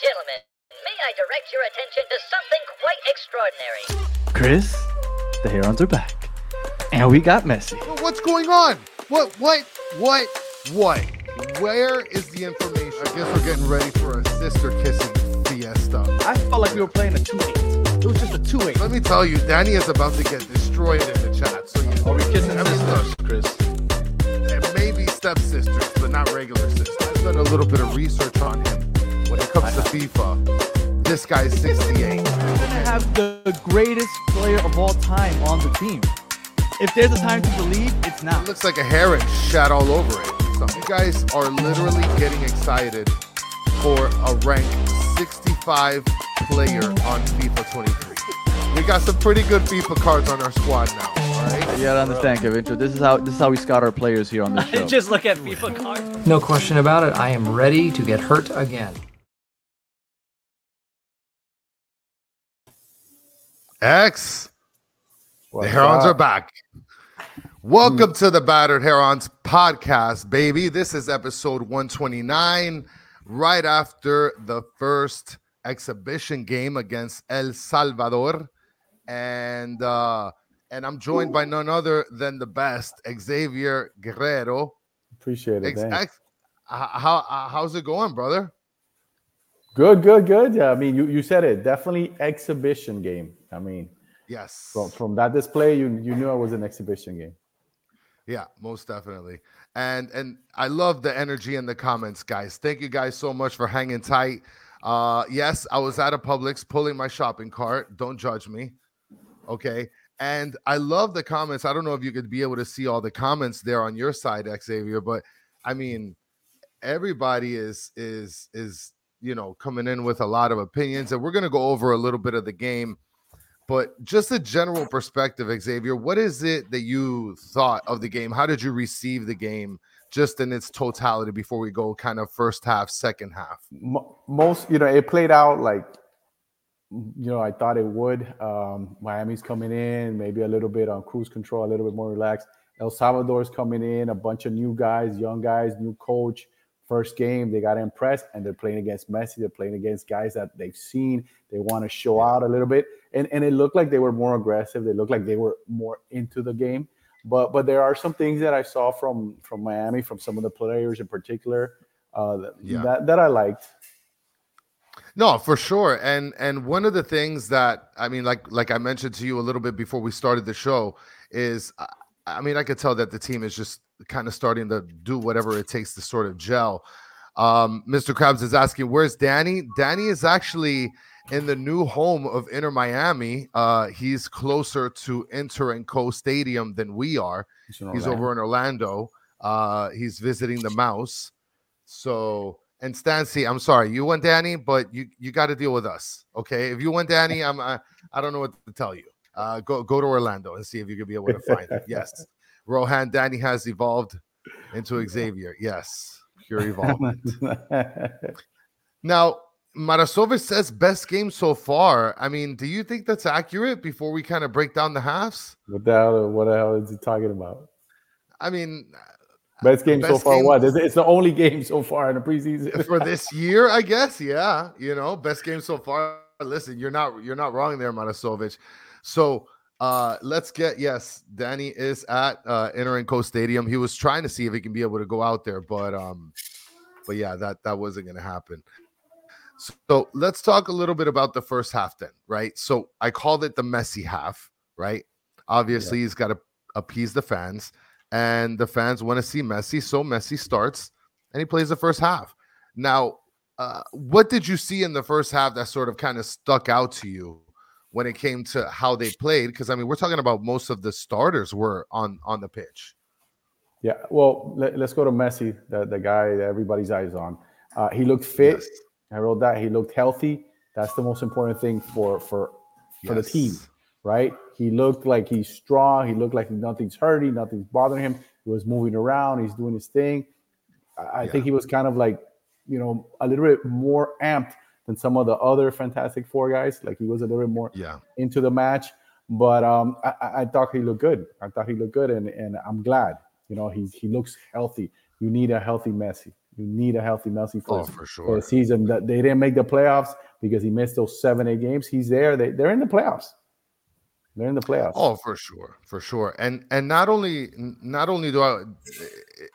gentlemen, may I direct your attention to something quite extraordinary? Chris, the Herons are back, and we got Messi. What's going on? What? Where is the information? I guess we're getting ready for a sister-kissing fiesta. I felt like we were playing a 2-8. It was just a 2-8. Let me tell you, Danny is about to get destroyed in the chat. So are we kissing sisters, Chris? Maybe stepsisters, but not regular sisters. I've done a little bit of research on him. When it comes to FIFA, this guy's 68. We're going to have the greatest player of all time on the team. If there's a time to believe, it's now. It looks like a heron shat all over it. You guys are literally getting excited for a rank 65 player on FIFA 23. We got some pretty good FIFA cards on our squad now, all right? You gotta understand, Kevin. This is how we scout our players here on the show. Just look at FIFA cards. No question about it. I am ready to get hurt again. X. The Herons are back. Welcome to the Battered Herons podcast, baby. This is episode 129, right after the first exhibition game against El Salvador. And I'm joined by none other than the best, Xavier Guerrero. Appreciate it. How's it going, brother? Good. Yeah, I mean, you said it. Definitely exhibition game. I mean, yes. From that display, you knew it was an exhibition game. Yeah, most definitely. And I love the energy in the comments, guys. Thank you guys so much for hanging tight. Yes, I was at a Publix pulling my shopping cart. Don't judge me. Okay. And I love the comments. I don't know if you could be able to see all the comments there on your side, Xavier, but I mean, everybody is coming in with a lot of opinions, and we're going to go over a little bit of the game. But just a general perspective, Xavier, what is it that you thought of the game? How did you receive the game just in its totality before we go kind of first half, second half? Most, it played out like, I thought it would. Miami's coming in, maybe a little bit on cruise control, a little bit more relaxed. El Salvador's coming in, a bunch of new guys, young guys, new coach. First game, they got impressed, and they're playing against Messi. They're playing against guys that they've seen. They want to show out a little bit. And it looked like they were more aggressive. They looked like they were more into the game. But there are some things that I saw from Miami, from some of the players in particular, that I liked. No, for sure. And one of the things that, I mean, like I mentioned to you a little bit before we started the show, is, I mean, I could tell that the team is just kind of starting to do whatever it takes to sort of gel. Mr. Krabs is asking, where's Danny? Danny is actually in the new home of Inter Miami. He's closer to Inter and Co Stadium than we are. He's over in Orlando. He's visiting the Mouse. So, and Stancy, I'm sorry, you went Danny, but you got to deal with us. Okay. If you went Danny, I don't know what to tell you. Go to Orlando and see if you can be able to find it. Yes. Rohan, Danny has evolved into Xavier. Yes, pure evolvement. Now, Marasovic says best game so far. I mean, do you think that's accurate before we kind of break down the halves? What the hell is he talking about? I mean, best game so far. What? It's the only game so far in the preseason. For this year, I guess. Yeah. Best game so far. Listen, you're not wrong there, Marasovic. So, let's get, yes, Danny is at Inter and Co Stadium. He was trying to see if he can be able to go out there, but yeah, that wasn't going to happen. So let's talk a little bit about the first half then, right? So I called it the Messi half, right? Obviously, he's got to appease the fans, and the fans want to see Messi, so Messi starts, and he plays the first half. Now, what did you see in the first half that sort of kind of stuck out to you when it came to how they played? Because, I mean, we're talking about most of the starters were on the pitch. Yeah, well, let's go to Messi, the guy that everybody's eyes on. He looked fit. Yes. I wrote that. He looked healthy. That's the most important thing for the team, right? He looked like he's strong. He looked like nothing's hurting, nothing's bothering him. He was moving around. He's doing his thing. I think he was kind of like, a little bit more amped and some of the other Fantastic Four guys. Like, he was a little bit more into the match. But I thought he looked good. I thought he looked good, and I'm glad. He looks healthy. You need a healthy Messi. You need a healthy Messi for a season. That they didn't make the playoffs because he missed those 7-8 games. He's there. They're in the playoffs. They're in the playoffs. Oh, for sure, for sure. And not only do I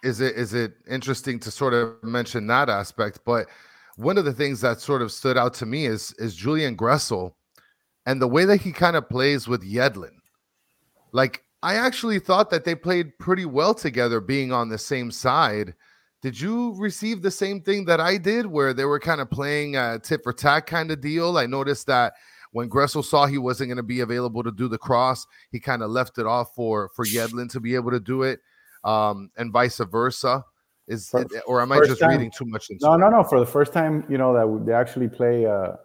is it interesting to sort of mention that aspect, but one of the things that sort of stood out to me is Julian Gressel and the way that he kind of plays with Yedlin. Like, I actually thought that they played pretty well together, being on the same side. Did you receive the same thing that I did, where they were kind of playing a tit for tat kind of deal? I noticed that when Gressel saw he wasn't going to be available to do the cross, he kind of left it off for Yedlin to be able to do it, and vice versa. Am I just reading too much into it? No. For the first time, you know, that they actually play a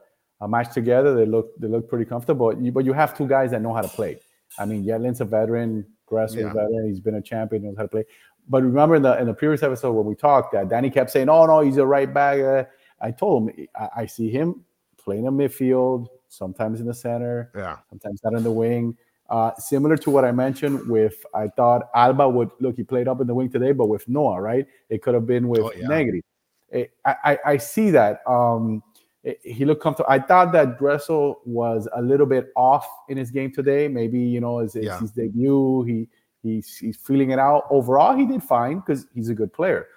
match together, they look pretty comfortable. But you have two guys that know how to play. I mean, Yedlin's a veteran, Gressel's a veteran. He's been a champion, knows how to play. But remember in the previous episode when we talked, that Danny kept saying, "Oh no, he's a right back." I told him I see him playing in midfield. Sometimes in the center, sometimes out in the wing. Similar to what I mentioned with, I thought Alba would, look, he played up in the wing today, but with Noah, right? It could have been with Negri. I see that. He looked comfortable. I thought that Gressel was a little bit off in his game today. Maybe, you know, it's his debut, he's feeling it out. Overall, he did fine because he's a good player.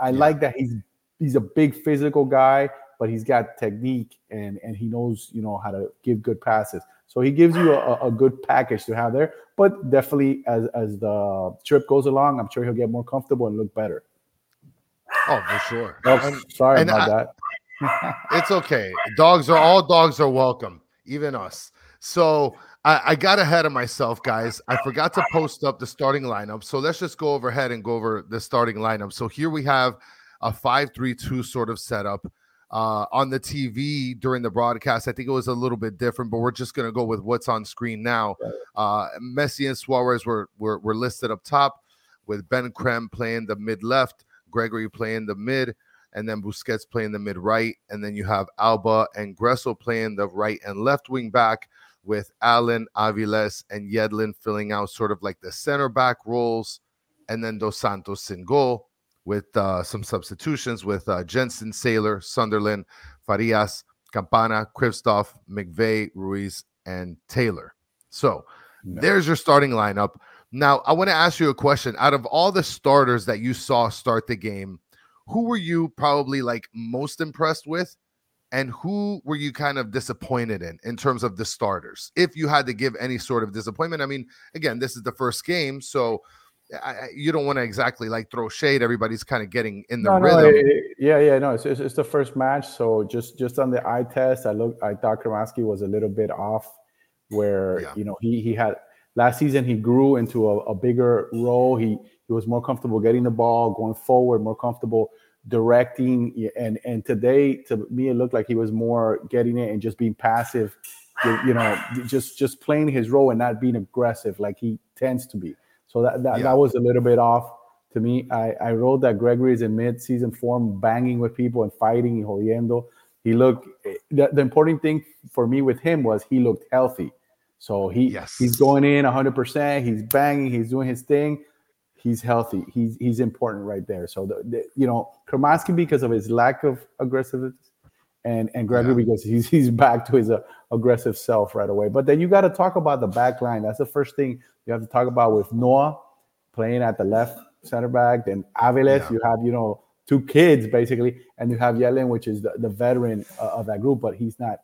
I like that he's a big physical guy, but he's got technique and he knows, you know, how to give good passes. So he gives you a good package to have there. But definitely as the trip goes along, I'm sure he'll get more comfortable and look better. Oh, for sure. Sorry about that. It's okay. All dogs are welcome, even us. So I got ahead of myself, guys. I forgot to post up the starting lineup. So let's just go over the starting lineup. So here we have a 5-3-2 sort of setup. On the TV during the broadcast, I think it was a little bit different, but we're just going to go with what's on screen now. Messi and Suarez were listed up top, with Ben Crem playing the mid-left, Gregory playing the mid, and then Busquets playing the mid-right, and then you have Alba and Gressel playing the right and left wing back, with Allen, Aviles, and Yedlin filling out sort of like the center back roles, and then Dos Santos in goal, with some substitutions with Jensen, Saylor, Sunderland, Farias, Campana, Kristoff, McVay, Ruiz, and Taylor. So there's your starting lineup. Now, I want to ask you a question. Out of all the starters that you saw start the game, who were you probably like most impressed with, and who were you kind of disappointed in terms of the starters? If you had to give any sort of disappointment, I mean, again, this is the first game, so you don't want to exactly like throw shade. Everybody's kind of getting in the rhythm. No. It's the first match, so just on the eye test, I thought Cremaschi was a little bit off. Where you know he had last season, he grew into a bigger role. He was more comfortable getting the ball, going forward, more comfortable directing. And today, to me, it looked like he was more getting it and just being passive. You know, just playing his role and not being aggressive like he tends to be. So that was a little bit off to me. I wrote that Gregory is in mid-season form, banging with people and fighting and jodiendo. He looked – the important thing for me with him was he looked healthy. So he's going in 100%. He's banging. He's doing his thing. He's healthy. He's important right there. So, you know, Kremasky because of his lack of aggressiveness and Gregory because he's back to his aggressive self right away. But then you got to talk about the back line. That's the first thing you have to talk about with Noah playing at the left center back. Then Aviles, you have, you know, two kids basically. And you have Yedlin, which is the veteran of that group, but he's not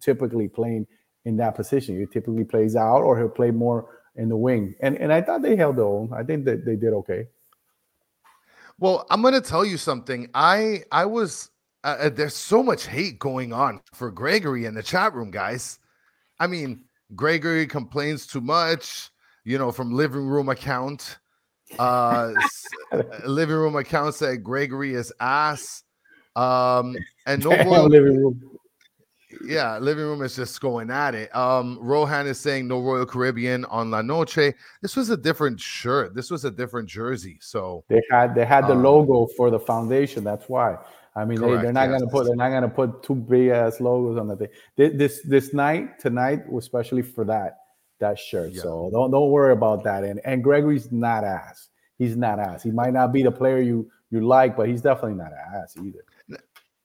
typically playing in that position. He typically plays out or he'll play more in the wing. And I thought they held their own. I think that they did okay. Well, I'm going to tell you something. I was... there's so much hate going on for Gregory in the chat room, guys. I mean, Gregory complains too much, you know, from Living Room Account. Living Room Account said Gregory is ass. And no royal Living Room. Yeah, Living Room is just going at it. Rohan is saying no Royal Caribbean on La Noche. This was a different shirt. This was a different jersey. So they had the logo for the foundation. That's why. I mean, correct, they're not gonna put two big ass logos on the thing. This night tonight, especially for that shirt. Yeah. So don't worry about that. And Gregory's not ass. He's not ass. He might not be the player you you like, but he's definitely not an ass either.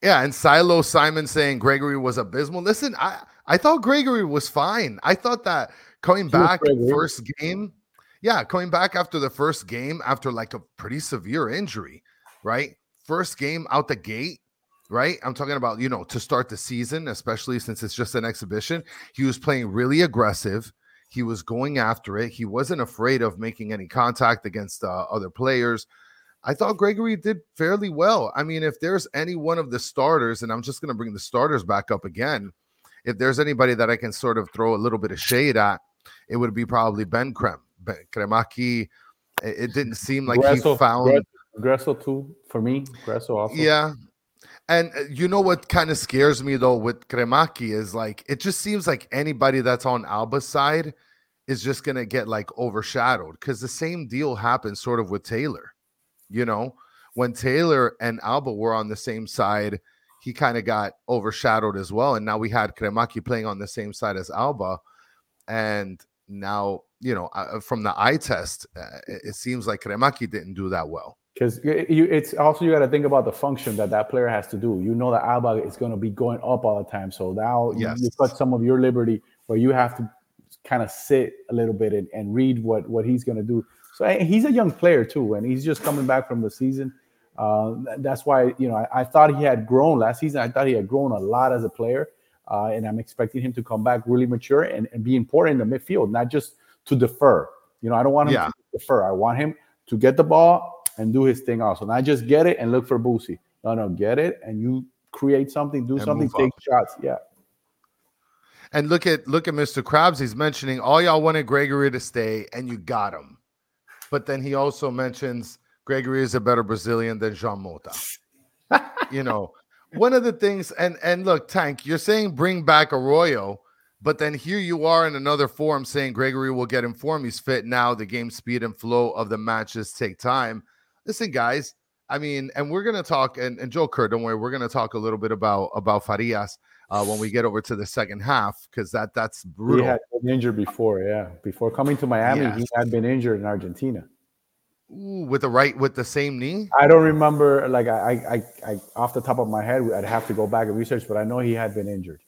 Yeah, and Silo Simon saying Gregory was abysmal. Listen, I thought Gregory was fine. I thought that coming back first game, coming back after the first game after like a pretty severe injury, right? First game out the gate, right? I'm talking about, you know, to start the season, especially since it's just an exhibition. He was playing really aggressive. He was going after it. He wasn't afraid of making any contact against other players. I thought Gregory did fairly well. I mean, if there's any one of the starters, and I'm just going to bring the starters back up again, if there's anybody that I can sort of throw a little bit of shade at, it would be probably Ben Cremaschi. It didn't seem like Gressel, he found... Gressel too, for me. Gressel also. Yeah. And you know what kind of scares me, though, with Cremaschi is, like, it just seems like anybody that's on Alba's side is just going to get, like, overshadowed. Because the same deal happened sort of with Taylor. You know, when Taylor and Alba were on the same side, he kind of got overshadowed as well. And now we had Cremaschi playing on the same side as Alba. And now, you know, from the eye test, it seems like Cremaschi didn't do that well. Because it's also, you got to think about the function that player has to do. You know that Alba is going to be going up all the time. So now you cut some of your liberty where you have to kind of sit a little bit and read what he's going to do. So he's a young player, too, and he's just coming back from the season. That's why, you know, I thought he had grown last season. I thought he had grown a lot as a player, and I'm expecting him to come back really mature and be important in the midfield, not just to defer. You know, I don't want him to defer. I want him to get the ball and do his thing also, not just get it and look for Boosie. No, get it, and you create something, do something, take shots. Yeah. And look at Mr. Krabs. He's mentioning all y'all wanted Gregory to stay, and you got him. But then he also mentions Gregory is a better Brazilian than Jean Mota. You know, one of the things, and look, Tank, you're saying bring back Arroyo, but then here you are in another forum saying Gregory will get in form. He's fit now. The game speed and flow of the matches take time. Listen, guys, I mean, and we're going to talk, and Joe Kerr, don't worry, we're going to talk a little bit about Farias when we get over to the second half, because that's brutal. He had been injured before, before coming to Miami, He had been injured in Argentina. Ooh, with the same knee? I don't remember, like, I off the top of my head, I'd have to go back and research, but I know he had been injured.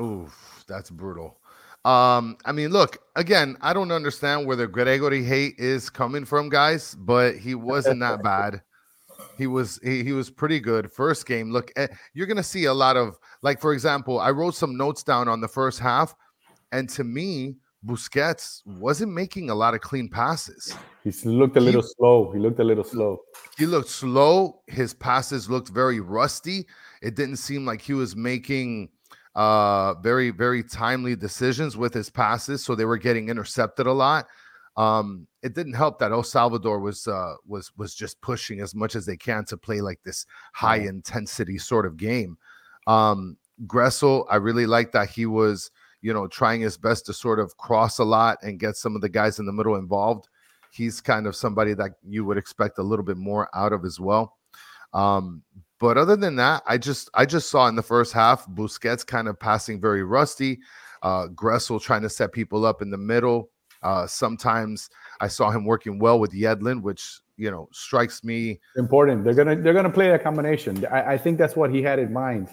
Oof, that's brutal. I mean, look, again, I don't understand where the Gregory hate is coming from, guys, but he wasn't that bad. He was pretty good. First game, look, you're going to see a lot of, like, for example, I wrote some notes down on the first half, and to me, Busquets wasn't making a lot of clean passes. He looked slow. His passes looked very rusty. It didn't seem like he was making very, very timely decisions with his passes, so they were getting intercepted a lot. It didn't help that El Salvador was just pushing as much as they can to play like this high intensity sort of game. Gressel, I really liked that he was, you know, trying his best to sort of cross a lot and get some of the guys in the middle involved. He's kind of somebody that you would expect a little bit more out of as well. But other than that, I just saw in the first half Busquets kind of passing very rusty. Gressel trying to set people up in the middle. Sometimes I saw him working well with Yedlin, which, you know, strikes me important. They're gonna play a combination. I think that's what he had in mind.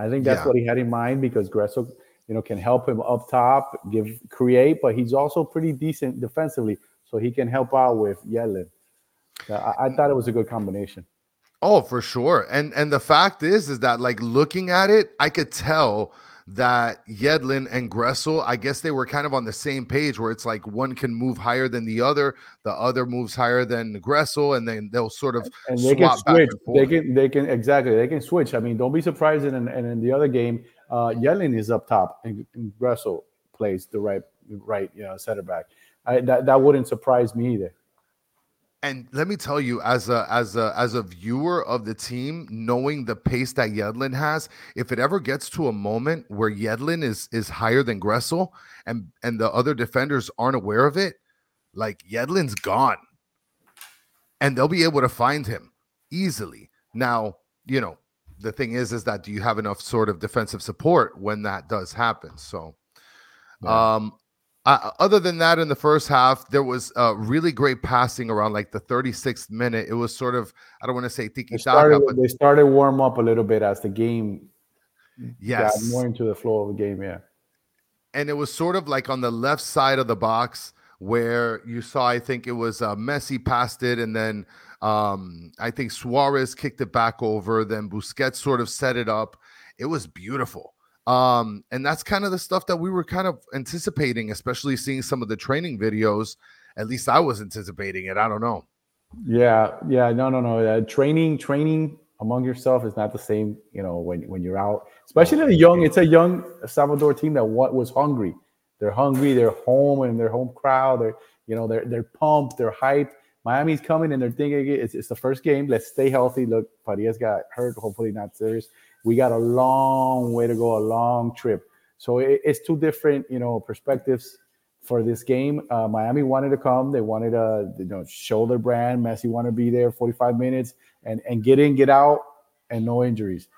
I think that's what he had in mind, because Gressel, you know, can help him up top, create, but he's also pretty decent defensively, so he can help out with Yedlin. I thought it was a good combination. Oh, for sure. And the fact is that, like, looking at it, I could tell that Yedlin and Gressel, I guess they were kind of on the same page, where it's like one can move higher than the other moves higher than Gressel, and then they'll sort of and they swap can switch. They can switch. I mean, don't be surprised. In the other game, Yedlin is up top, and Gressel plays the right, you know, center back. That wouldn't surprise me either. And let me tell you, as a viewer of the team, knowing the pace that Yedlin has, if it ever gets to a moment where Yedlin is higher than Gressel and the other defenders aren't aware of it, like, Yedlin's gone. And they'll be able to find him easily. Now, you know, the thing is that do you have enough sort of defensive support when that does happen? So Other than that, in the first half, there was really great passing around like the 36th minute. It was sort of, I don't want to say tiki-taka, but they started warm up a little bit as the game got more into the flow of the game, yeah. And it was sort of like on the left side of the box where you saw, I think it was Messi passed it, and then I think Suarez kicked it back over, then Busquets sort of set it up. It was beautiful. And that's kind of the stuff that we were kind of anticipating, especially seeing some of the training videos. At least I was anticipating it. I don't know. No. Training among yourself is not the same, you know, when you're out, especially the young. It's a young Salvador team that was hungry. They're hungry. They're home and their home crowd. They're pumped. They're hyped. Miami's coming and they're thinking it's the first game. Let's stay healthy. Look, Paredes got hurt. Hopefully not serious. We got a long way to go, a long trip. So it's two different, perspectives for this game. Miami wanted to come. They wanted to, show their brand. Messi wanted to be there 45 minutes and get in, get out, and no injuries.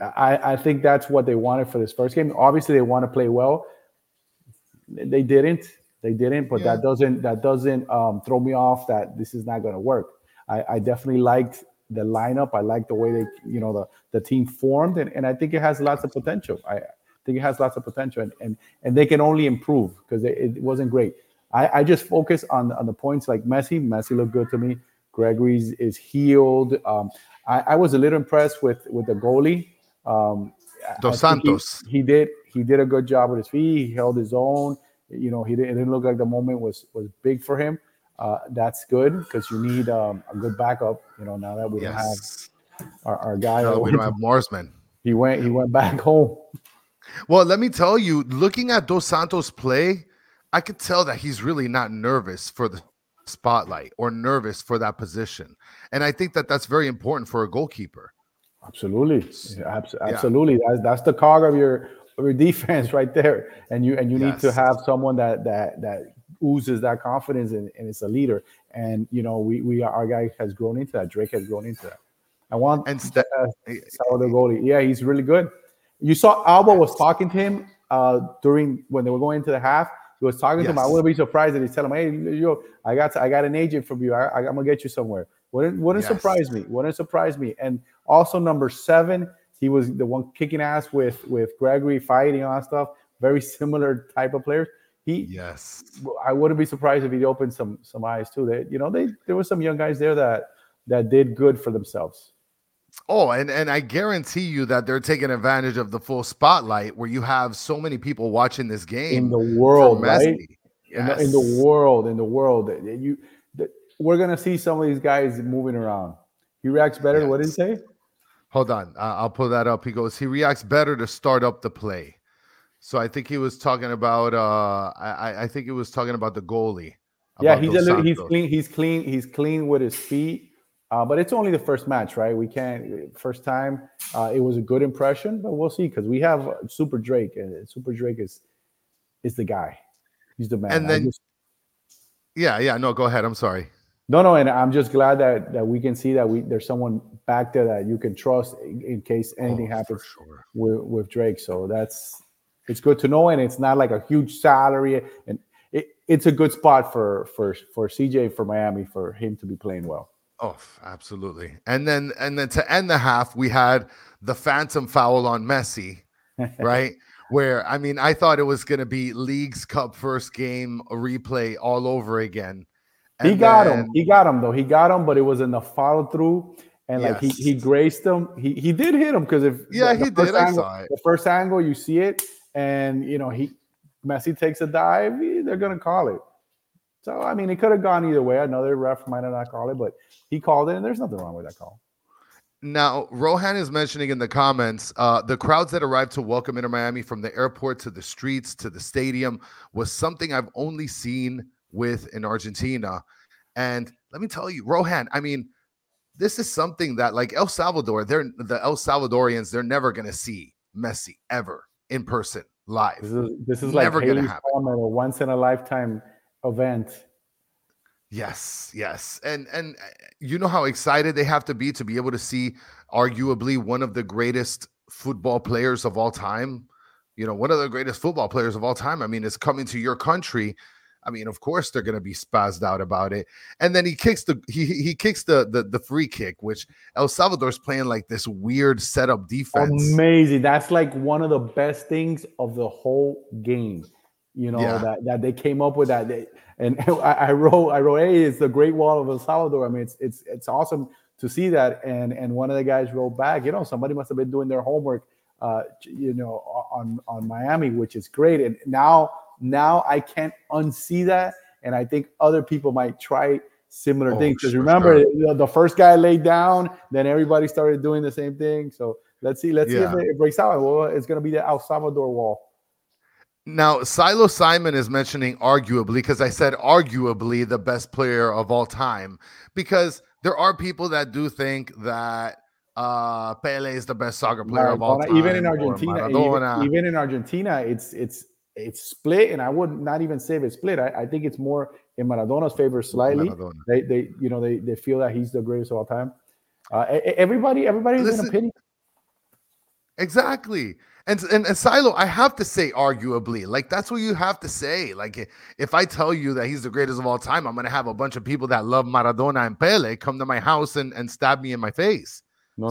I think that's what they wanted for this first game. Obviously, they want to play well. They didn't. But that doesn't throw me off that this is not going to work. I definitely liked the lineup. I like the way they, the team formed, and I think it has lots of potential. And they can only improve because it wasn't great. I just focus on the points like Messi. Messi looked good to me. Gregory is healed. I was a little impressed with the goalie. Dos Santos. He did a good job with his feet. He held his own. It didn't look like the moment was big for him. That's good because you need a good backup. Now that we don't have our guy, we don't have Marsman. He went back home. Well, let me tell you, looking at Dos Santos play, I could tell that he's really not nervous for the spotlight or nervous for that position, and I think that's very important for a goalkeeper. Absolutely. Yeah. That's the cog of your defense right there, and you need to have someone that oozes that confidence and it's a leader. And our guy has grown into that. Drake has grown into that. I want Salvador goalie. Yeah, he's really good. You saw Alba was talking to him during when they were going into the half. He was talking to him. I wouldn't be surprised that he's telling him, "Hey, yo, I got an agent from you. I'm gonna get you somewhere." Wouldn't surprise me. Wouldn't surprise me. And also number 7, he was the one kicking ass with Gregory, fighting all that stuff. Very similar type of players. I wouldn't be surprised if he opened some eyes too. There were some young guys there that did good for themselves. Oh, and I guarantee you that they're taking advantage of the full spotlight where you have so many people watching this game in the world, right? Yes. In the world, we're gonna see some of these guys moving around. He reacts better. Yes. What did he say? Hold on, I'll pull that up. He goes, he reacts better to start up the play. So I think he was talking about. I think he was talking about the goalie. About he's clean. He's clean with his feet. But it's only the first match, right? We can't first time. It was a good impression, but we'll see because we have Super Drake, and Super Drake is the guy. He's the man. And then, no, go ahead. I'm sorry. No, and I'm just glad that we can see that there's someone back there that you can trust in case anything happens with Drake. So that's. It's good to know, and it's not like a huge salary, and it's a good spot for CJ, for Miami, for him to be playing well. Oh, absolutely. And then to end the half, we had the phantom foul on Messi, right? Where, I mean, I thought it was going to be League's Cup first game replay all over again. And He got him, but it was in the follow through. And he grazed him. He did hit him because he did. I saw it. The first angle, you see it. And Messi takes a dive. They're gonna call it. So I mean, it could have gone either way. Another ref might have not called it, but he called it, and there's nothing wrong with that call. Now, Rohan is mentioning in the comments the crowds that arrived to welcome Inter Miami from the airport to the streets to the stadium was something I've only seen with in Argentina. And let me tell you, Rohan, I mean, this is something that like El Salvador, El Salvadorians, they're never gonna see Messi ever. In person, live. This is like a once in a lifetime event. Yes, and you know how excited they have to be able to see arguably one of the greatest football players of all time. you know, one of the greatest football players of all time. I mean, it's coming to your country. I mean, of course they're going to be spazzed out about it. And then he kicks the free kick, which El Salvador's playing like this weird setup defense. Amazing. That's like one of the best things of the whole game. You know, that they came up with that. And I wrote, hey, it's the Great Wall of El Salvador. I mean, it's awesome to see that. And one of the guys wrote back, you know, somebody must have been doing their homework, you know, on Miami, which is great. And now I can't unsee that, and I think other people might try similar things. Because remember, you know, the first guy laid down, then everybody started doing the same thing. So let's see if it breaks out. Well, it's going to be the El Salvador wall. Now, Silo Simon is mentioning arguably, because I said arguably the best player of all time, because there are people that do think that Pele is the best soccer player of all time. Even in Argentina, it's split, and I would not even say it's split. I think it's more in Maradona's favor slightly. Maradona. They feel that he's the greatest of all time. Everybody has an opinion. Exactly. And Silo, I have to say arguably. Like, that's what you have to say. Like, if I tell you that he's the greatest of all time, I'm going to have a bunch of people that love Maradona and Pele come to my house and stab me in my face. And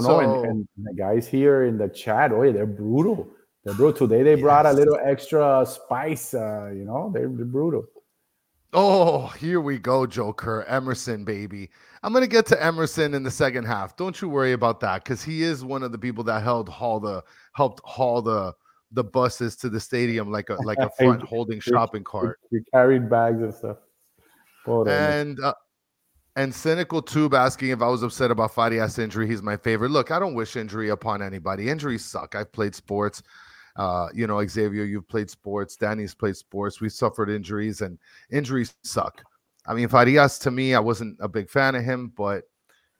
the guys here in the chat, they're brutal. Bro, today they brought a little extra spice, you know, they're brutal. Oh, here we go, Joker. Emerson, baby. I'm going to get to Emerson in the second half. Don't you worry about that, because he is one of the people that helped haul the buses to the stadium like a front holding shopping cart. He carried bags and stuff. And Cynical Tube asking if I was upset about Farias' injury. He's my favorite. Look, I don't wish injury upon anybody. Injuries suck. I've played sports. You know, Xavier, you've played sports. Danny's played sports. We suffered injuries, and injuries suck. I mean, Farias, to me, I wasn't a big fan of him, but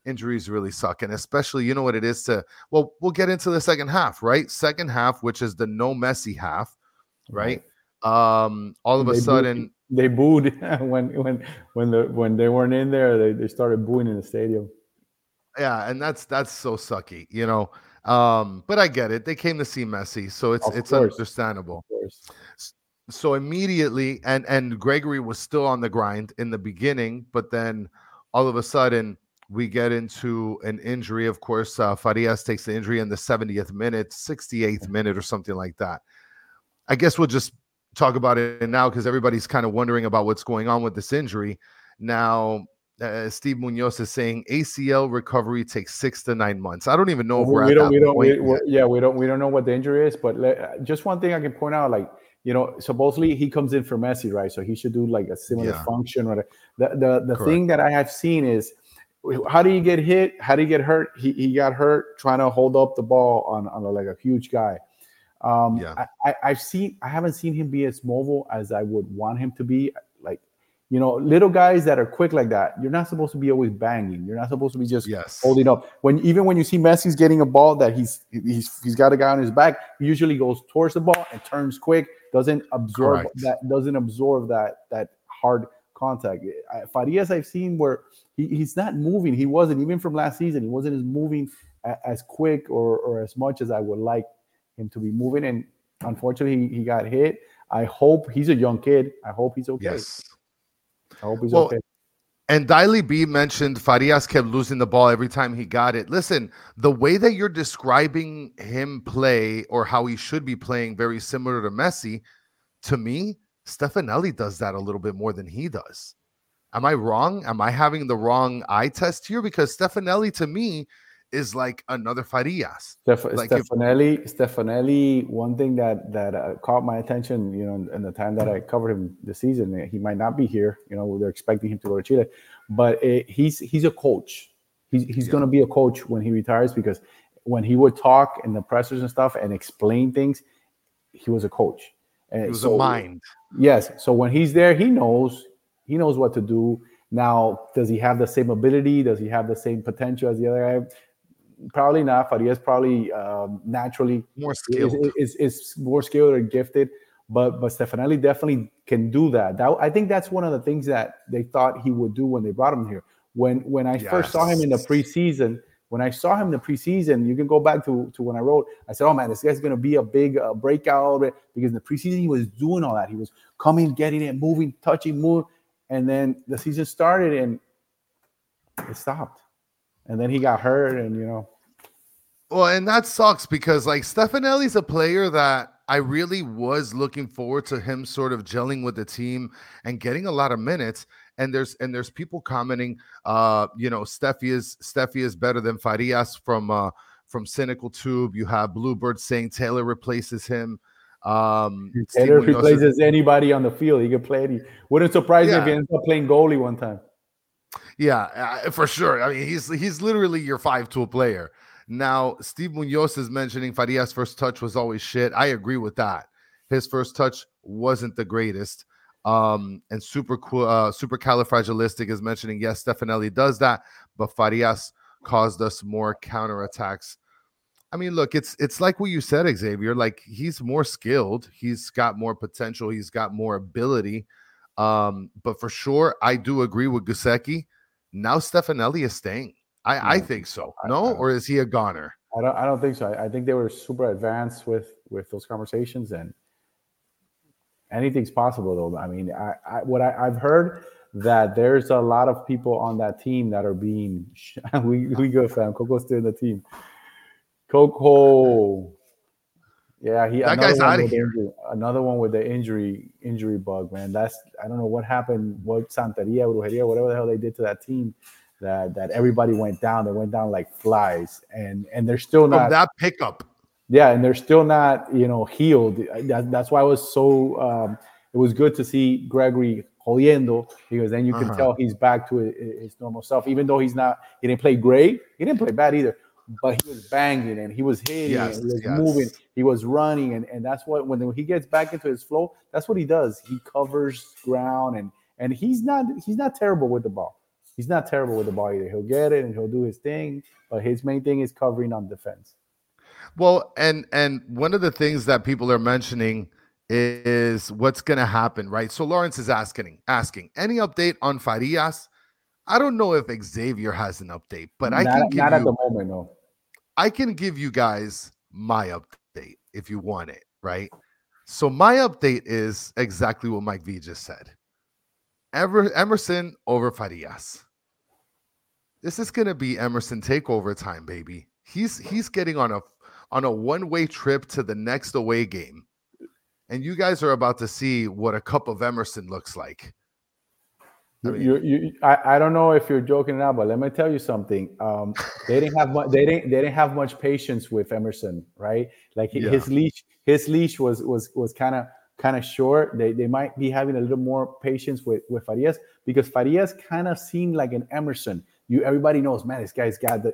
injuries really suck. And especially, you know what it is to – well, we'll get into the second half, right? Second half, which is the no Messi half, right? All of a sudden – they booed when they weren't in there. They started booing in the stadium. Yeah, and that's so sucky, you know. But I get it. They came to see Messi, so it's understandable. So immediately, and Gregory was still on the grind in the beginning, but then all of a sudden we get into an injury. Of course, Farias takes the injury in the 70th minute, 68th minute, or something like that. I guess we'll just talk about it now, because everybody's kind of wondering about what's going on with this injury. Now, Steve Munoz is saying ACL recovery takes 6 to 9 months. I don't even know if we don't know what the injury is, but just one thing I can point out, like, you know, supposedly he comes in for Messi, right? So he should do like a similar function. Or the thing that I have seen is, how do you get hit? How do you get hurt? He got hurt trying to hold up the ball on a huge guy. I haven't seen him be as mobile as I would want him to be. Like, you know, little guys that are quick like that, you're not supposed to be always banging. You're not supposed to be just holding up. Even when you see Messi's getting a ball that he's got a guy on his back, he usually goes towards the ball and turns quick, doesn't absorb that hard contact. Farias, I've seen where he's not moving. He wasn't, even from last season, he wasn't as moving as quick or as much as I would like him to be moving, and unfortunately he got hit. I hope he's a young kid. I hope he's okay. Yes. I hope he's okay. And Diley B mentioned Farias kept losing the ball every time he got it. Listen, the way that you're describing him play, or how he should be playing, very similar to Messi. To me, Stefanelli does that a little bit more than he does. Am I wrong? Am I having the wrong eye test here? Because Stefanelli, to me, is like another Farias. Stefanelli, one thing that caught my attention, you know, in the time that I covered him this season, he might not be here. You know, they're expecting him to go to Chile, but he's a coach. He's going to be a coach when he retires, because when he would talk in the pressers and stuff and explain things, he was a coach. And he was a mind. Yes. So when he's there, he knows what to do. Now, does he have the same ability? Does he have the same potential as the other guy? Probably not. Farias probably naturally more skilled. Is more skilled or gifted, but Stefanelli definitely can do that. I think that's one of the things that they thought he would do when they brought him here. When I first saw him in the preseason, When I saw him in the preseason, you can go back to when I wrote, I said, oh, man, this guy's going to be a big breakout, because in the preseason he was doing all that. He was coming, getting it, moving, touching, moving. And then the season started, and it stopped. And then he got hurt, and, you know. Well, and that sucks because, like, Stefanelli's a player that I really was looking forward to him sort of gelling with the team and getting a lot of minutes. And there's people commenting, you know, Steffi is better than Farias from Cynical Tube. You have Bluebird saying Taylor replaces him. Taylor replaces anybody on the field. He could play it. Wouldn't surprise me if he ends up playing goalie one time. Yeah, for sure. I mean, he's literally your five-tool player. Now, Steve Munoz is mentioning Farias' first touch was always shit. I agree with that. His first touch wasn't the greatest. And Supercalifragilistic is mentioning, yes, Stefanelli does that, but Farias caused us more counterattacks. I mean, look, it's like what you said, Xavier. Like, he's more skilled. He's got more potential. He's got more ability. But for sure, I do agree with Gusecki. Now Stefanelli is staying. I think so. No? Or is he a goner? I don't think so. I think they were super advanced with those conversations, and anything's possible, though. I mean, I've heard that there's a lot of people on that team that are being – we good, fam. Coco's still in the team. Coco. Yeah, that guy's out of here. Another one with the injury bug, man. That's – I don't know what happened, what Santeria, Brujeria, whatever the hell they did to that team. That everybody went down. They went down like flies, and they're still not that pickup. Yeah, and they're still not, you know, healed. That's why I was so. It was good to see Gregory jodiendo, because then you can tell he's back to his normal self. Even though he didn't play great. He didn't play bad either, but he was banging and he was hitting. Yes, and he was moving. He was running, and that's what when he gets back into his flow, that's what he does. He covers ground, and he's not terrible with the ball. He's not terrible with the ball either. He'll get it and he'll do his thing, but his main thing is covering on defense. Well, and one of the things that people are mentioning is what's going to happen, right? So Lawrence is asking any update on Farias? I don't know if Xavier has an update, but I can give you, at the moment, no. I can give you guys my update if you want it, right? So my update is exactly what Mike V just said. Emerson over Farias. This is going to be Emerson takeover time, baby. He's getting on a one-way trip to the next away game. And you guys are about to see what a cup of Emerson looks like. I mean, I don't know if you're joking or not, but let me tell you something. They didn't have much patience with Emerson, right? Like his leash was kind of short. They might be having a little more patience with Farias, because Farias kind of seemed like an Emerson. Everybody knows, man, this guy's got the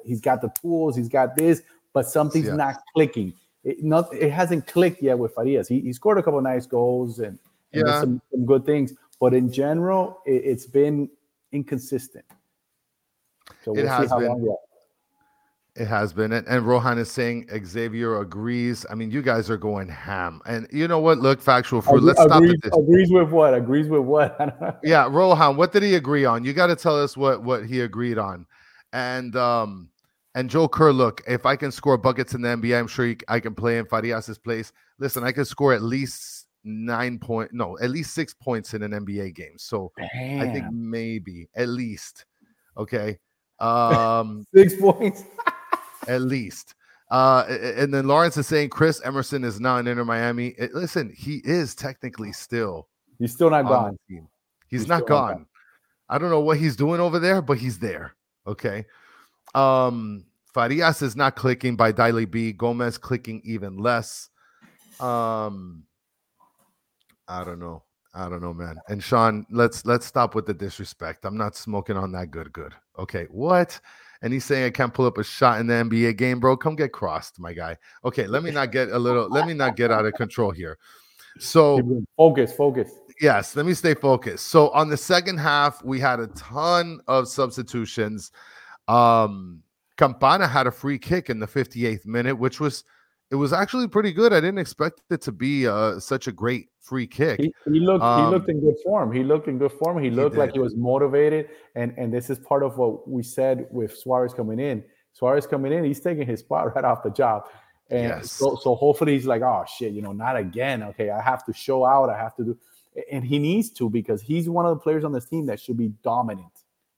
tools, he's got this, but something's not clicking. It hasn't clicked yet with Farias. He scored a couple of nice goals and did some good things, but in general, it's been inconsistent. So we'll see how long yet. It has been. And Rohan is saying Xavier agrees. I mean, you guys are going ham. And you know what? Look, factual fruit. Let's stop at this. Agrees with what? Agrees with what? Yeah, Rohan, what did he agree on? You got to tell us what he agreed on. And Joe Kerr, look, if I can score buckets in the NBA, I'm sure I can play in Farias' place. Listen, I can score at least 6 points in an NBA game. So damn. I think maybe, at least. Okay. 6 points. At least. And then Lawrence is saying Chris Emerson is now in Inter Miami. Listen, he is technically still. He's still not gone. He's not gone. I don't know what he's doing over there, but he's there. Okay. Farias is not clicking by Diley B. Gomez clicking even less. I don't know, man. And Sean, let's stop with the disrespect. I'm not smoking on that good. Okay, what? And he's saying I can't pull up a shot in the NBA game, bro. Come get crossed, my guy. Okay, let me not get out of control here. So focus. Yes, let me stay focused. So on the second half, we had a ton of substitutions. Campana had a free kick in the 58th minute, which was actually pretty good. I didn't expect it to be such a great free kick. He looked in good form. He looked like he was motivated. And this is part of what we said with Suarez coming in. Suarez coming in, he's taking his spot right off the job. And yes. so hopefully he's like, oh, shit, not again. Okay, I have to show out. I have to do – and he needs to because he's one of the players on this team that should be dominant.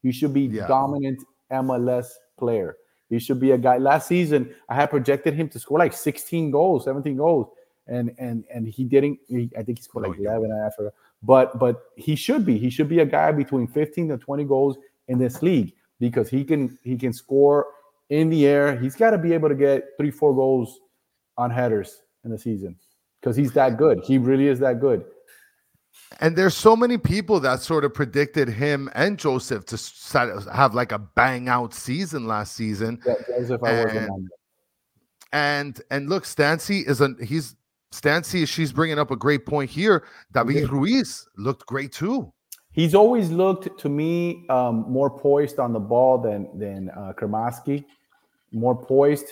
He should be dominant MLS player. He should be a guy – last season I had projected him to score like 16 goals, 17 goals. And he didn't. I think he scored like 11 after. But he should be a guy between 15 to 20 goals in this league because he can score in the air. He's got to be able to get 3-4 goals on headers in the season because he's that good. He really is that good. And there's so many people that sort of predicted him and Joseph to have like a bang out season last season. Yeah, Joseph, I wasn't on that. And look, Stancy she's bringing up a great point here. David Ruiz looked great too. He's always looked to me more poised on the ball than Cremaschi. More poised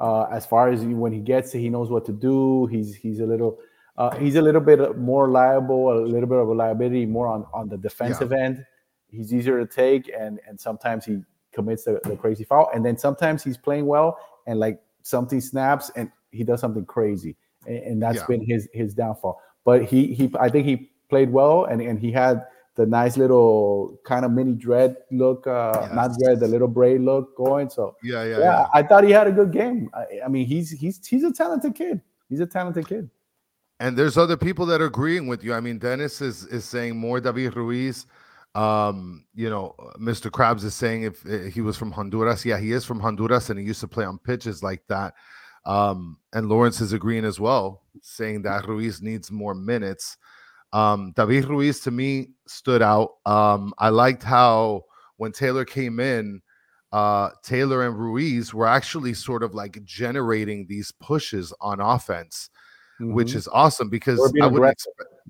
as far as when he gets it, he knows what to do. He's a little bit more liable, a little bit of a liability more on the defensive end. He's easier to take, and sometimes he commits the crazy foul, and then sometimes he's playing well and like something snaps and he does something crazy. And that's been his downfall. But I think he played well, and he had the nice little kind of mini dread look, not dread, the little braid look going. So yeah. I thought he had a good game. I mean, he's a talented kid. He's a talented kid. And there's other people that are agreeing with you. I mean, Dennis is saying more David Ruiz. Mr. Krabs is saying if he was from Honduras. Yeah, he is from Honduras, and he used to play on pitches like that. And Lawrence is agreeing as well, saying that Ruiz needs more minutes. David Ruiz, to me, stood out. I liked how when Taylor came in, Taylor and Ruiz were actually sort of like generating these pushes on offense, which is awesome because I wouldn't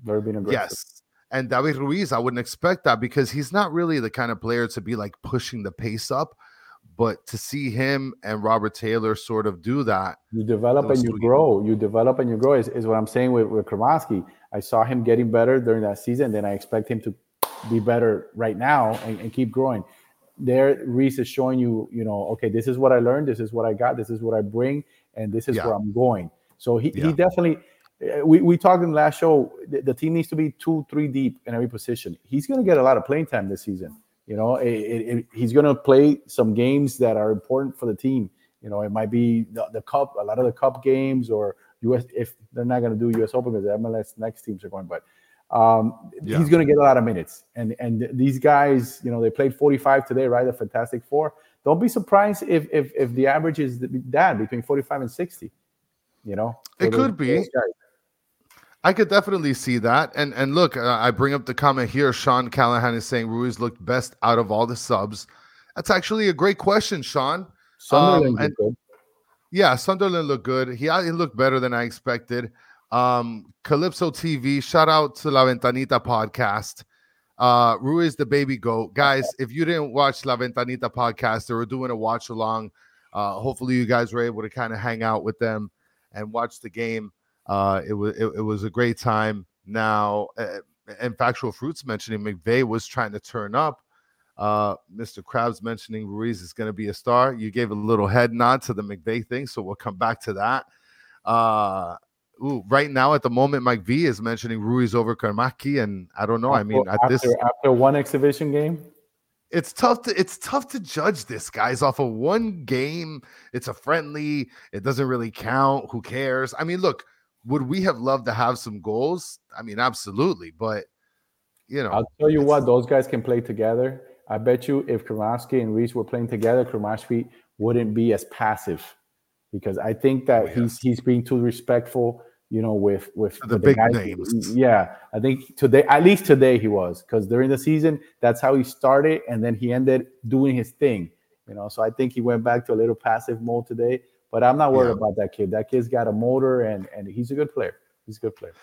aggressive. Yes. And David Ruiz, I wouldn't expect that because he's not really the kind of player to be like pushing the pace up. But to see him and Robert Taylor sort of do that. You develop and you grow is what I'm saying with Cremaschi. I saw him getting better during that season. Then I expect him to be better right now and keep growing. There, Reese is showing you, okay, this is what I learned. This is what I got. This is what I bring. And this is where I'm going. So he definitely – We talked in the last show, the team needs to be 2-3 deep in every position. He's going to get a lot of playing time this season. He's going to play some games that are important for the team. It might be the cup, a lot of the cup games, or U.S. if they're not going to do U.S. Open because the MLS next teams are going. But he's going to get a lot of minutes. And these guys, they played 45 today, right? The Fantastic Four. Don't be surprised if the average is that between 45 and 60. It could be. I could definitely see that. And look, I bring up the comment here. Sean Callahan is saying Ruiz looked best out of all the subs. That's actually a great question, Sean. Sunderland looked good. Yeah, Sunderland looked good. He looked better than I expected. Calypso TV, shout out to La Ventanita podcast. Ruiz the baby goat. Guys, if you didn't watch La Ventanita podcast, they were doing a watch along. Hopefully you guys were able to kind of hang out with them and watch the game. It was a great time. Now, and Factual Fruits mentioning McVay was trying to turn up. Mr. Krabs mentioning Ruiz is going to be a star. You gave a little head nod to the McVay thing, so we'll come back to that. Right now, at the moment, Mike V is mentioning Ruiz over Cremaschi, and I don't know. After one exhibition game, it's tough to judge this, guys, off of one game. It's a friendly. It doesn't really count. Who cares? I mean, look. Would we have loved to have some goals? I mean, absolutely. But, I'll tell you what, those guys can play together. I bet you if Krawczyk and Reese were playing together, Krawczyk wouldn't be as passive because I think that he's being too respectful, with the big names. Yeah, I think at least today he was, because during the season, that's how he started. And then he ended doing his thing, so I think he went back to a little passive mode today. But I'm not worried about that kid. That kid's got a motor, and he's a good player. He's a good player.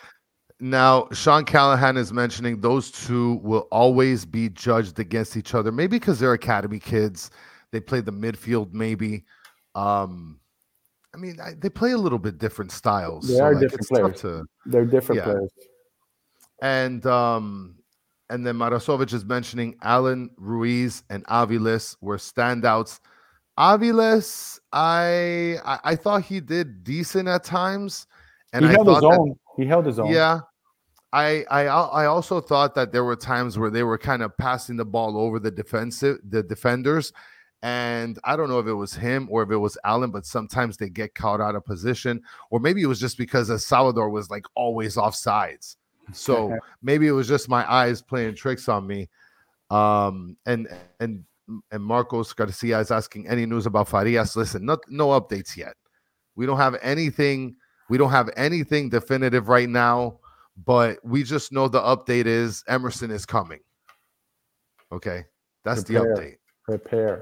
Now, Sean Callahan is mentioning those two will always be judged against each other, maybe because they're academy kids. They play the midfield maybe. They play a little bit different styles. They are different players. They're different players. And then Marasovic is mentioning Allen, Ruiz, and Aviles were standouts. Aviles, I thought he did decent at times, and he held his own. He held his own. Yeah, I also thought that there were times where they were kind of passing the ball over the defenders, and I don't know if it was him or if it was Allen, but sometimes they get caught out of position, or maybe it was just because El Salvador was like always offsides. So maybe it was just my eyes playing tricks on me. And Marcos Garcia is asking any news about Farias. Listen, no updates yet. We don't have anything. We don't have anything definitive right now, but we just know the update is Emerson is coming. Okay, that's the update. Prepare.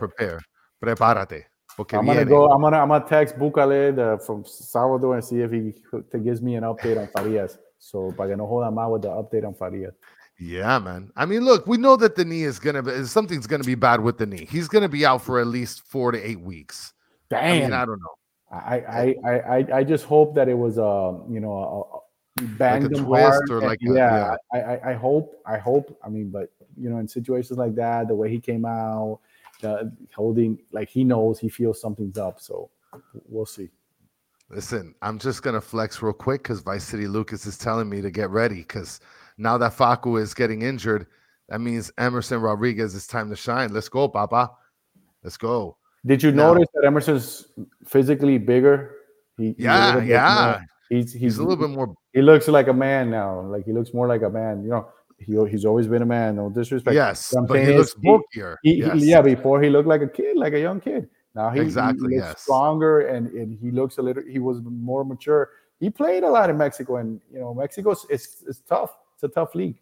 Prepárate. I'm gonna text Bukale from Salvador and see if he gives me an update on Farias. So para que no joda más with the update on Farias. Yeah, man. I mean, look, we know that the knee is going to – something's going to be bad with the knee. He's going to be out for at least 4 to 8 weeks. Damn. I mean, I don't know. I just hope that it was, banged him hard. I hope. I mean, but, in situations like that, the way he came out, the holding – like, he knows, he feels something's up. So, we'll see. Listen, I'm just going to flex real quick because Vice City Lucas is telling me to get ready because – now that Facu is getting injured, that means Emerson Rodriguez is time to shine. Let's go, Papa. Let's go. Did you notice that Emerson's physically bigger? He's he's a little bit more. He looks like a man now. Like he looks more like a man. He's always been a man. No disrespect. Yes, but he looks bulkier. Before he looked like a kid, like a young kid. Now he looks stronger and he looks he was more mature. He played a lot in Mexico, and Mexico is tough. It's a tough league.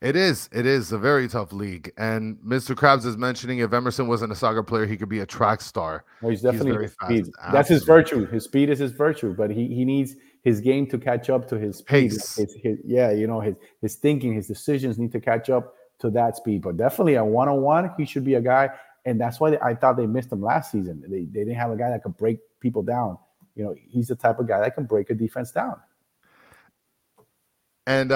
It is a very tough league. And Mr. Krabs is mentioning if Emerson wasn't a soccer player, he could be a track star. Well, he's very fast. Absolutely. That's his virtue. His speed is his virtue, but he needs his game to catch up to his speed. Pace. His thinking, his decisions need to catch up to that speed. But definitely a one-on-one, he should be a guy. And that's why I thought they missed him last season. They didn't have a guy that could break people down. He's the type of guy that can break a defense down. And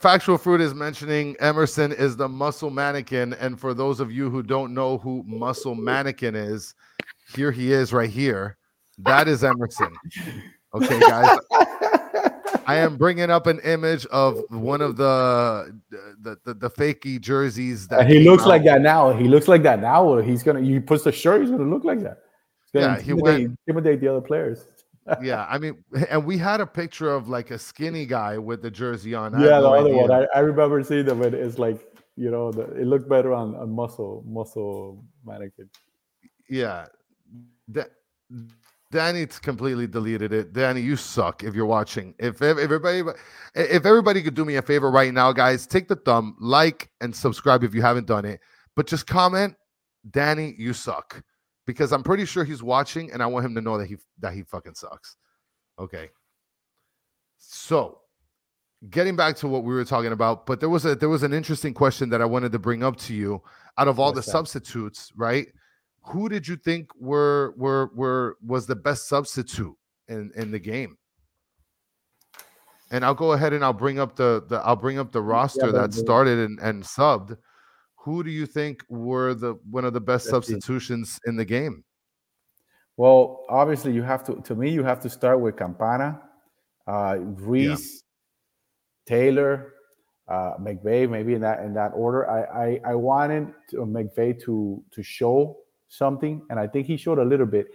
Factual Fruit is mentioning Emerson is the muscle mannequin. And for those of you who don't know who muscle mannequin is, here he is right here. That is Emerson. Okay, guys. I am bringing up an image of one of the fakey jerseys that he looks out. Like that now. He looks like that now. He puts the shirt. He's gonna look like that. He intimidate the other players. Yeah, I mean, and we had a picture of like a skinny guy with the jersey on. Yeah, the other one. I remember seeing them, but it's like, it looked better on a muscle mannequin. Yeah. Danny completely deleted it. Danny, you suck if you're watching. If everybody could do me a favor right now, guys, take the thumb, like, and subscribe if you haven't done it. But just comment, Danny, you suck. Because I'm pretty sure he's watching, and I want him to know that he fucking sucks. Okay. So, getting back to what we were talking about, but there was an interesting question that I wanted to bring up to you. Out of all the substitutes, right? Who did you think was the best substitute in the game? And I'll go ahead and I'll bring up the roster that started and subbed. Who do you think were one of the best substitutions in the game? Well, obviously you have to start with Campana, Ruiz, Taylor, McVay, maybe in that order. I wanted McVay to show something, and I think he showed a little bit.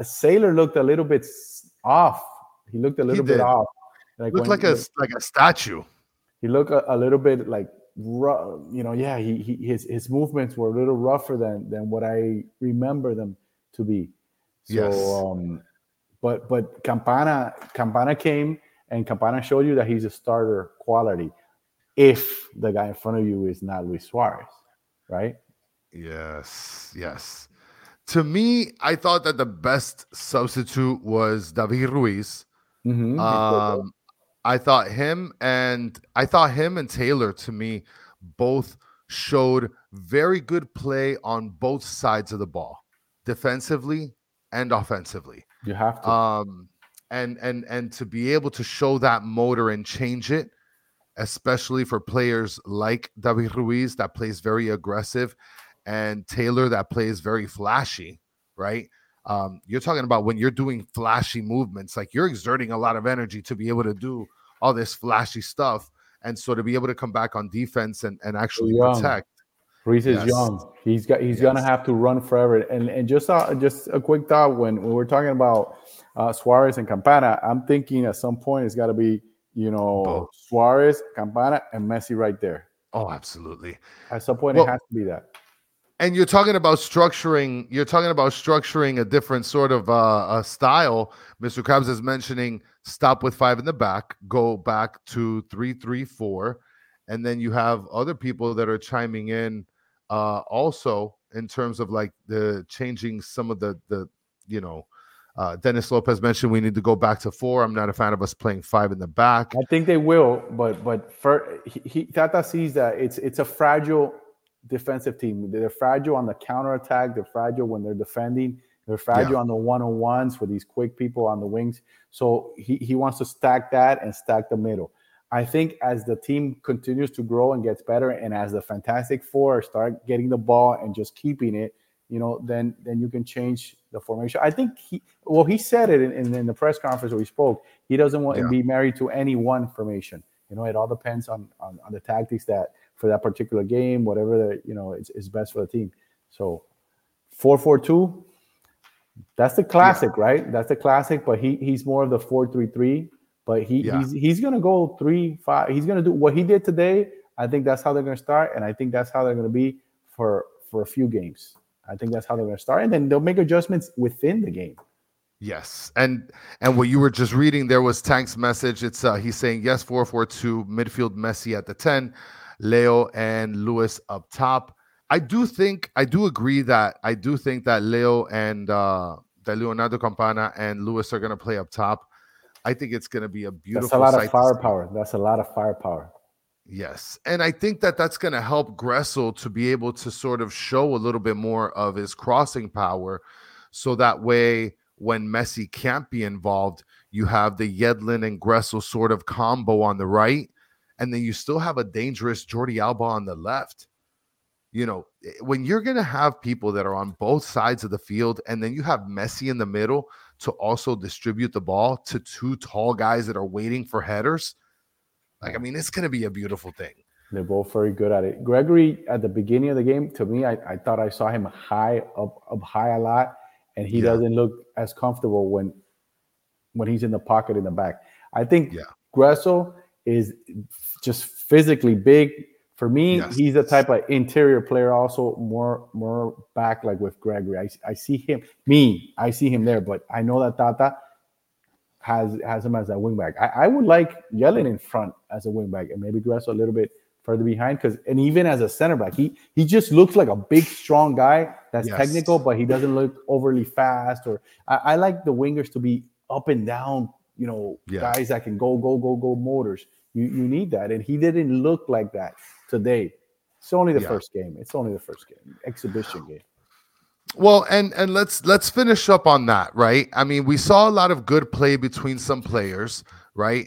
Saylor looked a little bit off. He looked a little bit off. Like looked like a statue. He looked a little bit like. His movements were a little rougher than what I remember them to be. So, yes. But Campana came, and Campana showed you that he's a starter quality. If the guy in front of you is not Luis Suarez, right? Yes. To me, I thought that the best substitute was David Ruiz. Mm-hmm. I thought him and Taylor, to me, both showed very good play on both sides of the ball, defensively and offensively. You have to, and to be able to show that motor and change it, especially for players like David Ruiz that plays very aggressive, and Taylor that plays very flashy, right? You're talking about when you're doing flashy movements, like you're exerting a lot of energy to be able to do all this flashy stuff. And so to be able to come back on defense and actually protect. Reese is young. He's gonna have to run forever. And just a quick thought when we're talking about Suarez and Campana, I'm thinking at some point it's got to be both. Suarez, Campana, and Messi right there. Oh, absolutely. At some point it has to be that. And you're talking about structuring. You're talking about structuring a different sort of a style. Mr. Krabs is mentioning stop with five in the back, go back to 3-3-4, and then you have other people that are chiming in also in terms of like the changing some of the Dennis Lopez mentioned we need to go back to 4. I'm not a fan of us playing 5 in the back. I think they will, but for, Tata sees that it's a fragile defensive team. They're fragile on the counterattack. They're fragile when they're defending. They're fragile on the one-on-ones with these quick people on the wings. So he wants to stack that and stack the middle. I think as the team continues to grow and gets better, and as the Fantastic Four start getting the ball and just keeping it, then you can change the formation. I think he said it in the press conference where he spoke. He doesn't want to be married to any one formation. It all depends on the tactics that for that particular game, whatever is best for the team. So 4-4-2, that's the classic, right? That's the classic. But he's more of the 4-3-3. But he's gonna go 3-5. He's gonna do what he did today. I think that's how they're gonna start, and I think that's how they're gonna be for a few games. I think that's how they're gonna start, and then they'll make adjustments within the game. Yes, and what you were just reading there was Tank's message. It's he's saying yes, 4-4-2 midfield, Messi at the 10, Leo and Luis up top. I do think that Leo and that Leonardo Campana and Luis are gonna play up top. I think it's going to be a beautiful sight. That's a lot of firepower. Yes. And I think that's going to help Gressel to be able to sort of show a little bit more of his crossing power. So that way, when Messi can't be involved, you have the Yedlin and Gressel sort of combo on the right. And then you still have a dangerous Jordi Alba on the left. When you're going to have people that are on both sides of the field, and then you have Messi in the middle to also distribute the ball to two tall guys that are waiting for headers. It's going to be a beautiful thing. They're both very good at it. Gregory, at the beginning of the game, to me, I thought I saw him high a lot, and he doesn't look as comfortable when he's in the pocket in the back. I think Gressel is just physically big. For me, he's the type of interior player, also more back, like with Gregory. I see him there, but I know that Tata has him as a wingback. I would like Yellen in front as a wingback and maybe Gressel a little bit further behind. And even as a center back, he just looks like a big, strong guy that's technical, but he doesn't look overly fast. Or I like the wingers to be up and down, guys that can go motors. You need that, and he didn't look like that today. It's only the first game. Exhibition game. Well, and let's finish up on that, right? I mean, we saw a lot of good play between some players, right?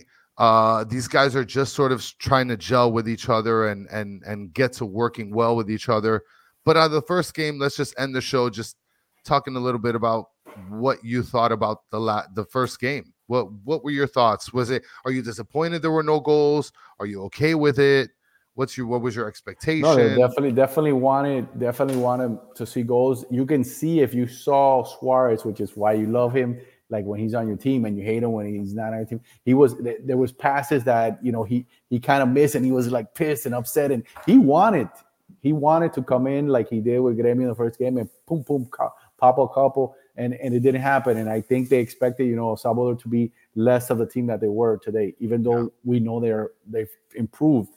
These guys are just sort of trying to gel with each other and get to working well with each other. But out of the first game, let's just end the show just talking a little bit about what you thought about the first game. What were your thoughts? Are you disappointed there were no goals? Are you okay with it? What was your expectation? No, they definitely wanted to see goals. You can see if you saw Suarez, which is why you love him, like when he's on your team, and you hate him when he's not on your team. There was passes that he kind of missed, and he was like pissed and upset, and he wanted to come in like he did with Grêmio in the first game and pop a couple. And it didn't happen. And I think they expected, El Salvador to be less of the team that they were today, even though we know they've improved.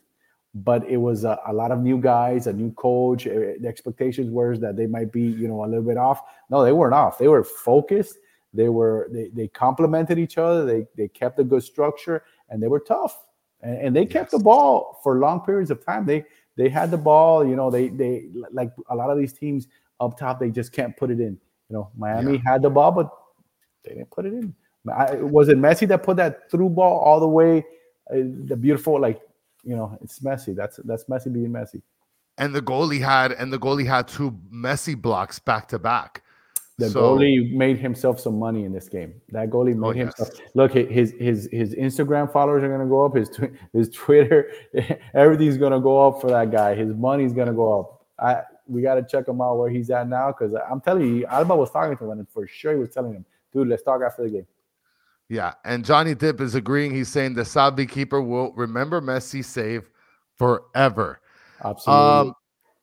But it was a lot of new guys, a new coach. The expectations were that they might be, a little bit off. No, they weren't off. They were focused. They complemented each other. They kept a good structure, and they were tough. And they kept the ball for long periods of time. They had the ball. They like a lot of these teams up top, they just can't put it in. Miami had the ball, but they didn't put it in. Was it Messi that put that through ball all the way? The beautiful, it's Messi. That's Messi being Messi. And the goalie had two Messi blocks back to back. The goalie made himself some money in this game. That goalie made himself. Look, his Instagram followers are going to go up. His Twitter, everything's going to go up for that guy. His money's going to go up. We got to check him out where he's at now, because I'm telling you, Alba was talking to him, and for sure he was telling him, dude, let's talk after the game. Yeah, and Johnny Dip is agreeing. He's saying the Saudi keeper will remember Messi save forever. Absolutely.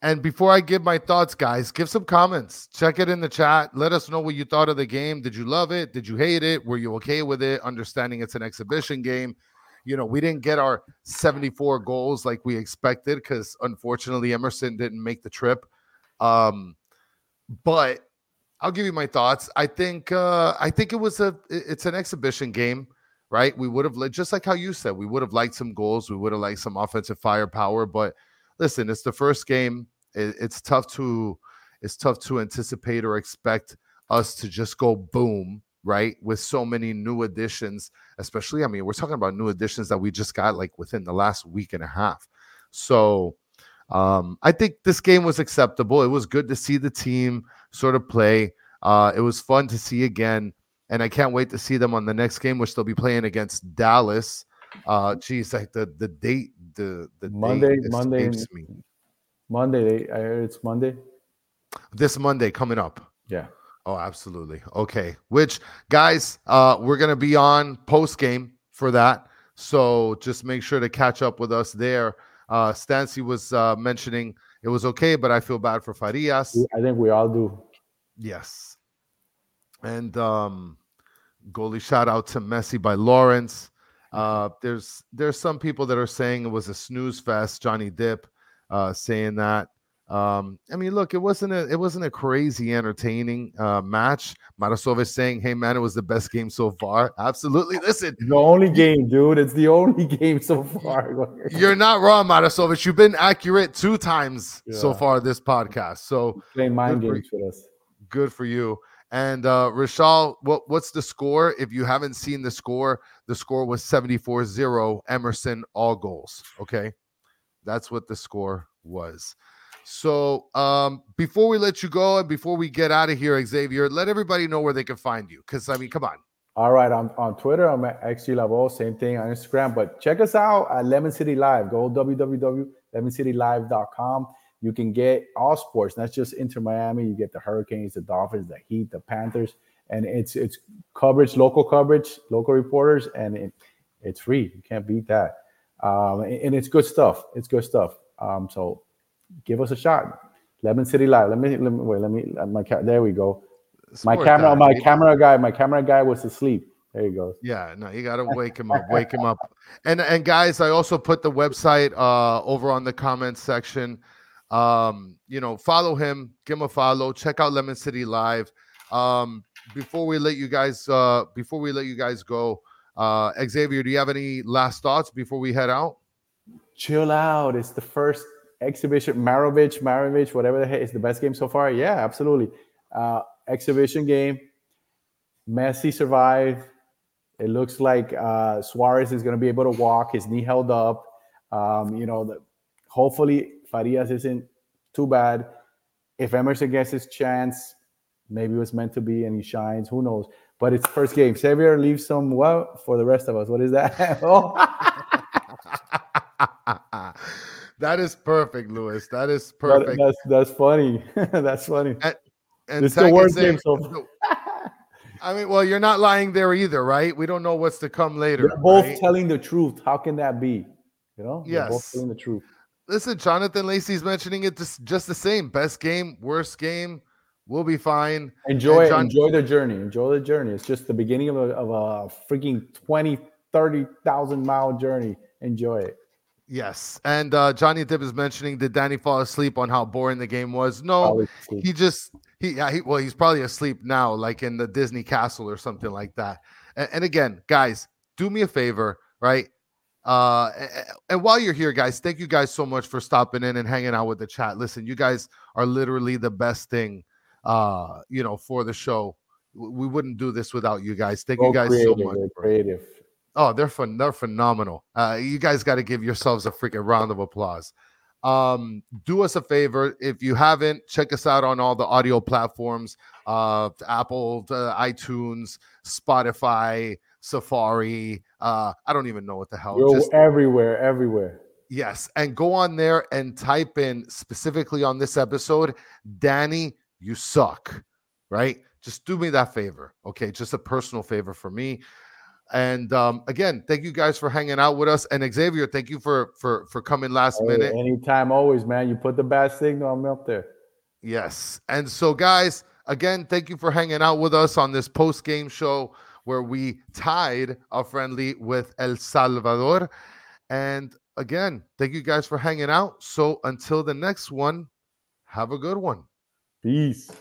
And before I give my thoughts, guys, give some comments. Check it in the chat. Let us know what you thought of the game. Did you love it? Did you hate it? Were you okay with it? Understanding it's an exhibition game. You know, we didn't get our 74 goals like we expected because, unfortunately, Emerson didn't make the trip. But I'll give you my thoughts. I think it's an exhibition game, right? We would have, just like how you said, we would have liked some goals. We would have liked some offensive firepower, but listen, it's the first game. It's tough to anticipate or expect us to just go boom, right? With so many new additions, especially, I mean, we're talking about new additions that we just got like within the last week and a half. So I think this game was acceptable. It was good to see the team sort of play. It was fun to see again, and I can't wait to see them on the next game, which they'll be playing against Dallas. It's Monday. This Monday coming up. Yeah. Oh, absolutely. Okay. Which, guys, we're going to be on post game for that. So just make sure to catch up with us there. Stancy was mentioning it was okay, but I feel bad for Farias. I think we all do. Yes. And goalie shout out to Messi by Lawrence. There's some people that are saying it was a snooze fest. Johnny Dip saying that. I mean, look, it wasn't a crazy entertaining match. Marasov is saying, "Hey man, it was the best game so far." Absolutely, listen. The only game, dude. It's the only game so far. You're not wrong, Marasov. You've been accurate 2 times so far this podcast. So playing mind games for us. Good for you. And Rishal, what's the score? If you haven't seen the score was 74-0. Emerson, all goals. Okay, that's what the score was. So before we let you go and before we get out of here, Xavier, let everybody know where they can find you. Because, I mean, come on. All right, I'm on Twitter. I'm at XGLavo. Same thing on Instagram. But check us out at Lemon City Live. Go www.lemoncitylive.com. You can get all sports, not just Inter Miami. You get the Hurricanes, the Dolphins, the Heat, the Panthers, and it's coverage, local reporters, and it's free. You can't beat that. And it's good stuff. So give us a shot. Lemon City Live. There we go. My camera guy was asleep. There you go. Yeah, no, you got to wake him up. And guys, I also put the website over on the comments section. Follow him, give him a follow, check out Lemon City Live. Before we let you guys go, Xavier, do you have any last thoughts before we head out? Chill out. It's the first exhibition, Maravich, whatever the heck, it's the best game so far. Yeah, absolutely. Exhibition game. Messi survived. It looks like Suarez is going to be able to walk, his knee held up. Hopefully Farias isn't too bad. If Emerson gets his chance, maybe it was meant to be and he shines. Who knows? But it's first game. Xavier leaves some for the rest of us. What is that? Oh. That is perfect, Luis. That is perfect. That's funny. That's funny. And it's the worst game so far. I mean, well, you're not lying there either, right? We don't know what's to come later. They're both telling the truth. How can that be? You know? Yes. They're both telling the truth. Listen, Jonathan Lacey's mentioning it just the same. Best game, worst game, we'll be fine. Enjoy the journey. Enjoy the journey. It's just the beginning of a freaking 20, 30,000-mile journey. Enjoy it. Yes, and Johnny Dip is mentioning, did Danny fall asleep on how boring the game was? No, he's probably asleep now, like in the Disney castle or something like that. And again, guys, do me a favor, right? And while you're here, guys, thank you guys so much for stopping in and hanging out with the chat. Listen, you guys are literally the best thing, for the show. We wouldn't do this without you guys. Thank you guys so much. Creative. Oh, they're phenomenal. You guys got to give yourselves a freaking round of applause. Do us a favor. If you haven't, check us out on all the audio platforms, Apple, iTunes, Spotify, Safari. I don't even know what the hell. Just everywhere. Yes. And go on there and type in specifically on this episode, Danny, you suck, right? Just do me that favor. Okay. Just a personal favor for me. And again, thank you guys for hanging out with us. And Xavier, thank you for coming last minute. Anytime, always, man. You put the bad signal, I'm up there. Yes. And so, guys, again, thank you for hanging out with us on this post-game show where we tied a friendly with El Salvador. And again, thank you guys for hanging out. So until the next one, have a good one. Peace.